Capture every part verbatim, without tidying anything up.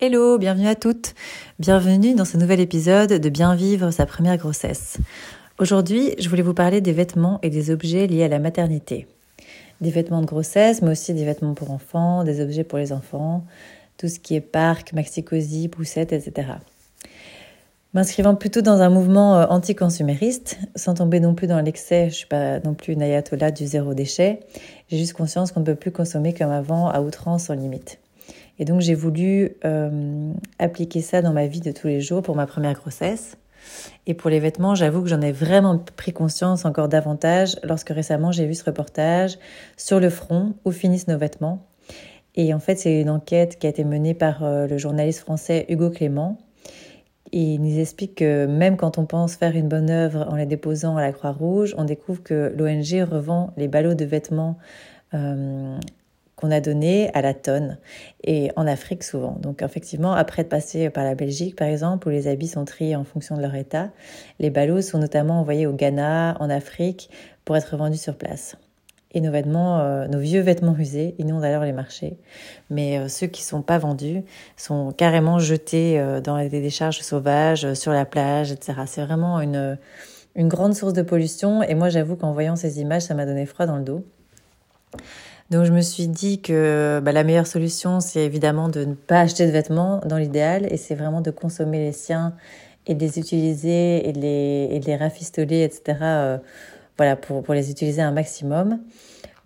Hello, bienvenue à toutes, bienvenue dans ce nouvel épisode de Bien vivre sa première grossesse. Aujourd'hui, je voulais vous parler des vêtements et des objets liés à la maternité. Des vêtements de grossesse, mais aussi des vêtements pour enfants, des objets pour les enfants, tout ce qui est parc, maxi-cosy, poussette, et cetera. M'inscrivant plutôt dans un mouvement anti-consumériste, sans tomber non plus dans l'excès, je ne suis pas non plus une ayatollah du zéro déchet, j'ai juste conscience qu'on ne peut plus consommer comme avant, à outrance, sans limite. Et donc, j'ai voulu euh, appliquer ça dans ma vie de tous les jours pour ma première grossesse. Et pour les vêtements, j'avoue que j'en ai vraiment pris conscience encore davantage lorsque récemment, j'ai vu ce reportage sur le front où finissent nos vêtements. Et en fait, c'est une enquête qui a été menée par euh, le journaliste français Hugo Clément. Et il nous explique que même quand on pense faire une bonne œuvre en les déposant à la Croix-Rouge, on découvre que l'O N G revend les ballots de vêtements euh, qu'on a donné à la tonne, et en Afrique souvent. Donc effectivement, après de passer par la Belgique, par exemple, où les habits sont triés en fonction de leur état, les ballots sont notamment envoyés au Ghana, en Afrique, pour être vendus sur place. Et nos vêtements, euh, nos vieux vêtements usés inondent alors les marchés. Mais euh, ceux qui ne sont pas vendus sont carrément jetés euh, dans des décharges sauvages, euh, sur la plage, et cetera. C'est vraiment une, une grande source de pollution. Et moi, j'avoue qu'en voyant ces images, ça m'a donné froid dans le dos. Donc je me suis dit que bah, la meilleure solution, c'est évidemment de ne pas acheter de vêtements dans l'idéal, et c'est vraiment de consommer les siens et de les utiliser et de les, et de les rafistoler, et cetera. Euh, voilà, pour, pour les utiliser un maximum,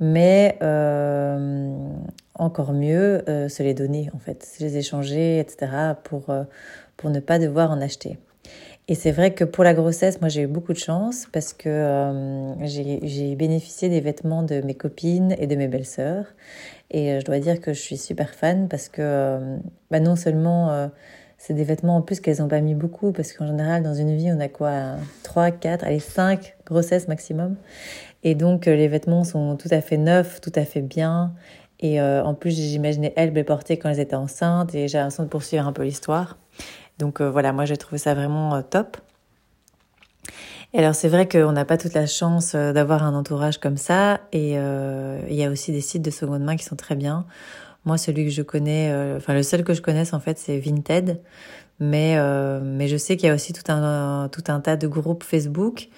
mais euh, encore mieux, euh, se les donner en fait, se les échanger, et cetera pour, euh, pour ne pas devoir en acheter. Et c'est vrai que pour la grossesse, moi, j'ai eu beaucoup de chance parce que euh, j'ai, j'ai bénéficié des vêtements de mes copines et de mes belles-sœurs. Et je dois dire que je suis super fan parce que euh, bah non seulement euh, c'est des vêtements en plus qu'elles n'ont pas mis beaucoup, parce qu'en général, dans une vie, on a quoi, trois, quatre, allez, cinq grossesses maximum. Et donc, les vêtements sont tout à fait neufs, tout à fait bien. Et euh, en plus, j'imaginais elles les porter quand elles étaient enceintes et j'ai l'impression de poursuivre un peu l'histoire. Donc euh, voilà, moi j'ai trouvé ça vraiment euh, top. Et alors c'est vrai qu'on n'a pas toute la chance euh, d'avoir un entourage comme ça. Et euh, il y a aussi des sites de seconde main qui sont très bien. Moi celui que je connais, euh, enfin le seul que je connaisse en fait c'est Vinted. Mais, euh, mais je sais qu'il y a aussi tout un, un, tout un tas de groupes Facebook.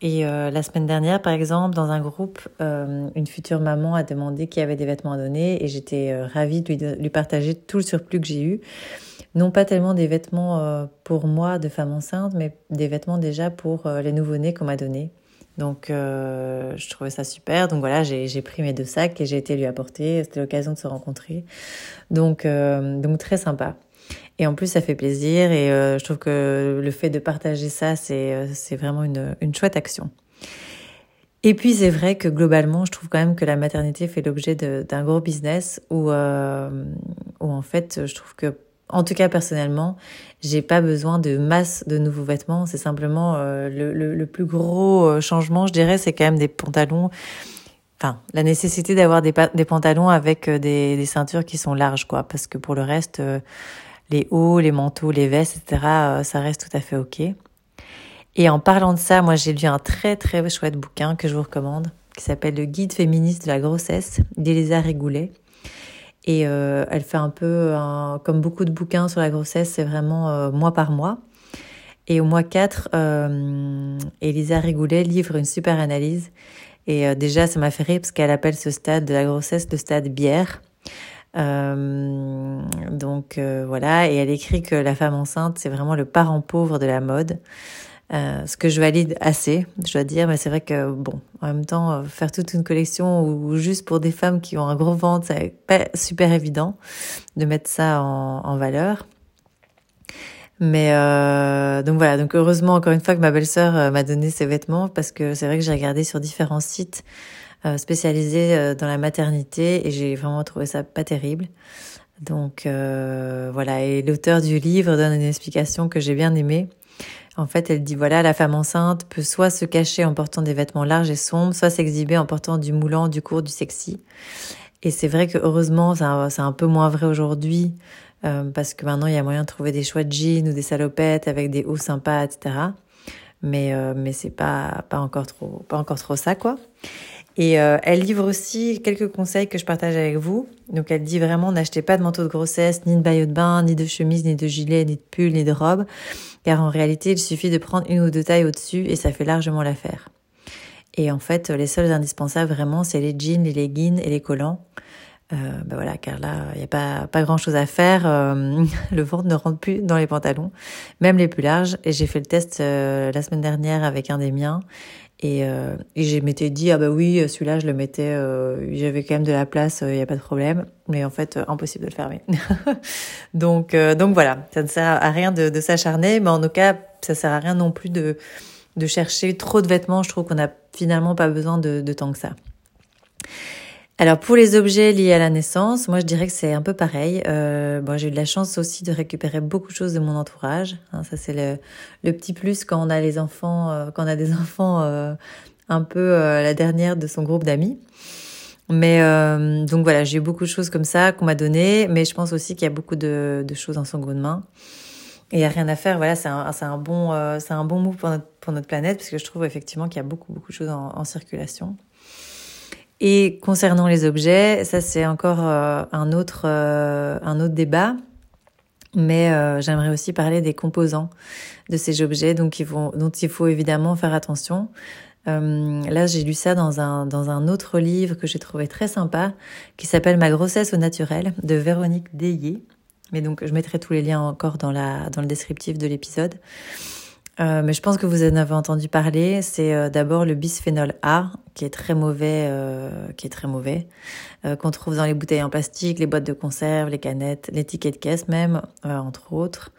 Et euh, la semaine dernière, par exemple, dans un groupe, euh, une future maman a demandé qui avait des vêtements à donner et j'étais euh, ravie de lui, de lui partager tout le surplus que j'ai eu. Non pas tellement des vêtements euh, pour moi de femme enceinte, mais des vêtements déjà pour euh, les nouveau-nés qu'on m'a donnés. Donc, euh, je trouvais ça super. Donc voilà, j'ai, j'ai pris mes deux sacs et j'ai été lui apporter. C'était l'occasion de se rencontrer. Donc, euh, donc très sympa. Et en plus, ça fait plaisir et euh, je trouve que le fait de partager ça, c'est, c'est vraiment une, une chouette action. Et puis, c'est vrai que globalement, je trouve quand même que la maternité fait l'objet de, d'un gros business où, euh, où en fait, je trouve que, en tout cas personnellement, j'ai pas besoin de masse de nouveaux vêtements. C'est simplement euh, le, le, le plus gros changement, je dirais, c'est quand même des pantalons. Enfin, la nécessité d'avoir des, pa- des pantalons avec des, des ceintures qui sont larges, quoi. Parce que pour le reste, euh, les hauts, les manteaux, les vestes, et cetera, euh, ça reste tout à fait OK. Et en parlant de ça, moi, j'ai lu un très, très chouette bouquin que je vous recommande, qui s'appelle « Le Guide féministe de la grossesse » d'Élisa Rigoulet. Et euh, elle fait un peu, un, comme beaucoup de bouquins sur la grossesse, c'est vraiment euh, mois par mois. Et au mois quatre, euh, Élisa Rigoulet livre une super analyse. Et déjà, ça m'a fait rire parce qu'elle appelle ce stade de la grossesse le stade bière. Euh, donc euh, voilà, et elle écrit que la femme enceinte, c'est vraiment le parent pauvre de la mode. Euh, ce que je valide assez, je dois dire, mais c'est vrai que, bon, en même temps, faire toute une collection ou juste pour des femmes qui ont un gros ventre, c'est pas super évident de mettre ça en, en valeur. Mais euh, donc voilà, donc heureusement encore une fois que ma belle-sœur m'a donné ses vêtements parce que c'est vrai que j'ai regardé sur différents sites spécialisés dans la maternité et j'ai vraiment trouvé ça pas terrible. Donc euh, voilà, et l'auteur du livre donne une explication que j'ai bien aimée. En fait, elle dit voilà, la femme enceinte peut soit se cacher en portant des vêtements larges et sombres, soit s'exhiber en portant du moulant, du court, du sexy. Et c'est vrai que heureusement, c'est un, c'est un peu moins vrai aujourd'hui. Euh, parce que maintenant, il y a moyen de trouver des choix de jeans ou des salopettes avec des hauts sympas, et cetera. Mais, euh, mais c'est pas, pas encore trop, pas encore trop ça, quoi. Et euh, elle livre aussi quelques conseils que je partage avec vous. Donc elle dit vraiment n'achetez pas de manteau de grossesse, ni de maillot de bain, ni de chemise, ni de gilet, ni de pull, ni de robe, car en réalité il suffit de prendre une ou deux tailles au-dessus et ça fait largement l'affaire. Et en fait les seuls indispensables vraiment c'est les jeans, les leggings et les collants. Euh, ben voilà, car là il n'y a pas, pas grand chose à faire, euh, le ventre ne rentre plus dans les pantalons, même les plus larges. Et j'ai fait le test euh, la semaine dernière avec un des miens. Et, euh, et je m'étais dit, ah bah oui, celui-là, je le mettais, euh, j'avais quand même de la place, il euh, n'y a pas de problème. Mais en fait, euh, impossible de le fermer. donc, euh, donc voilà, ça ne sert à rien de, de s'acharner, mais en tout cas, ça ne sert à rien non plus de, de chercher trop de vêtements. Je trouve qu'on n'a finalement pas besoin de, de tant que ça. Alors pour les objets liés à la naissance, moi je dirais que c'est un peu pareil. Euh, bon, j'ai eu de la chance aussi de récupérer beaucoup de choses de mon entourage. Hein, ça c'est le, le petit plus quand on a les enfants, euh, quand on a des enfants euh, un peu euh, la dernière de son groupe d'amis. Mais euh, donc voilà, j'ai eu beaucoup de choses comme ça qu'on m'a donné, mais je pense aussi qu'il y a beaucoup de, de choses dans son goût de main. Et il y a rien à faire. Voilà, c'est un, c'est un bon, euh, c'est un bon move pour notre, pour notre planète parce que je trouve effectivement qu'il y a beaucoup beaucoup de choses en, en circulation. Et concernant les objets, ça c'est encore euh, un autre euh, un autre débat, mais euh, j'aimerais aussi parler des composants de ces objets, donc ils vont, dont il faut évidemment faire attention. Euh, là, j'ai lu ça dans un dans un autre livre que j'ai trouvé très sympa, qui s'appelle Ma grossesse au naturel de Véronique Deyer. Mais donc, je mettrai tous les liens encore dans la dans le descriptif de l'épisode. Euh, mais je pense que vous en avez entendu parler. C'est euh, d'abord le bisphénol A, qui est très mauvais, euh, qui est très mauvais, euh, qu'on trouve dans les bouteilles en plastique, les boîtes de conserve, les canettes, les tickets de caisse même, euh, entre autres.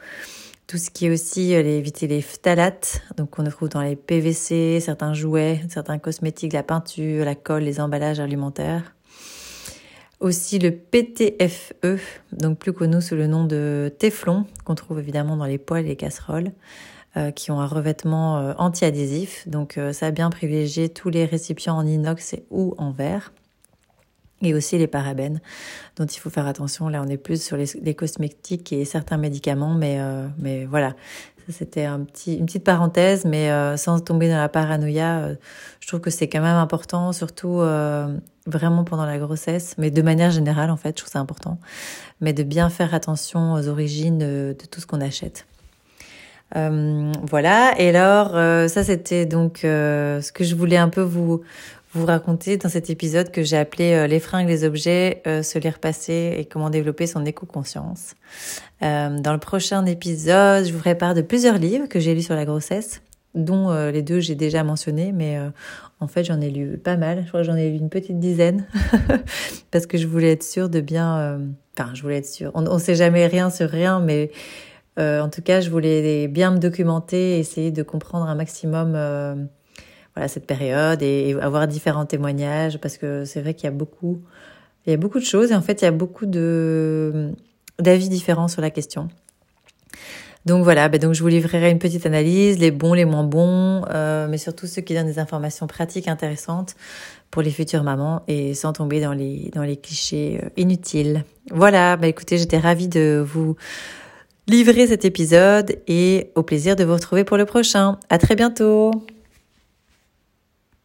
Tout ce qui est aussi euh, les, éviter les phtalates, donc qu'on trouve dans les P V C, certains jouets, certains cosmétiques, la peinture, la colle, les emballages alimentaires. Aussi le P T F E, donc plus connu sous le nom de téflon, qu'on trouve évidemment dans les poêles et les casseroles. Qui ont un revêtement anti-adhésif. Donc ça a bien privilégié tous les récipients en inox et ou en verre. Et aussi les parabènes, dont il faut faire attention. Là, on est plus sur les, les cosmétiques et certains médicaments. Mais, euh, mais voilà, ça, c'était un petit, une petite parenthèse. Mais euh, sans tomber dans la paranoïa, euh, je trouve que c'est quand même important, surtout euh, vraiment pendant la grossesse. Mais de manière générale, en fait, je trouve ça important. Mais de bien faire attention aux origines de, de tout ce qu'on achète. Euh, voilà. Et alors, euh, ça, c'était donc euh, ce que je voulais un peu vous vous raconter dans cet épisode que j'ai appelé euh, les fringues, les objets, euh, se les repasser et comment développer son éco-conscience. Euh, dans le prochain épisode, je vous prépare de plusieurs livres que j'ai lus sur la grossesse, dont euh, les deux j'ai déjà mentionnés, mais euh, en fait j'en ai lu pas mal. Je crois que j'en ai lu une petite dizaine parce que je voulais être sûre de bien. Euh... Enfin, je voulais être sûre. On, on sait jamais rien sur rien, mais Euh, en tout cas, je voulais bien me documenter, essayer de comprendre un maximum euh, voilà, cette période et, et avoir différents témoignages parce que c'est vrai qu'il y a beaucoup, il y a beaucoup de choses et en fait, il y a beaucoup de, d'avis différents sur la question. Donc voilà, bah donc je vous livrerai une petite analyse, les bons, les moins bons, euh, mais surtout ceux qui donnent des informations pratiques intéressantes pour les futures mamans et sans tomber dans les, dans les clichés inutiles. Voilà, bah écoutez, j'étais ravie de vous livrer cet épisode et au plaisir de vous retrouver pour le prochain. À très bientôt!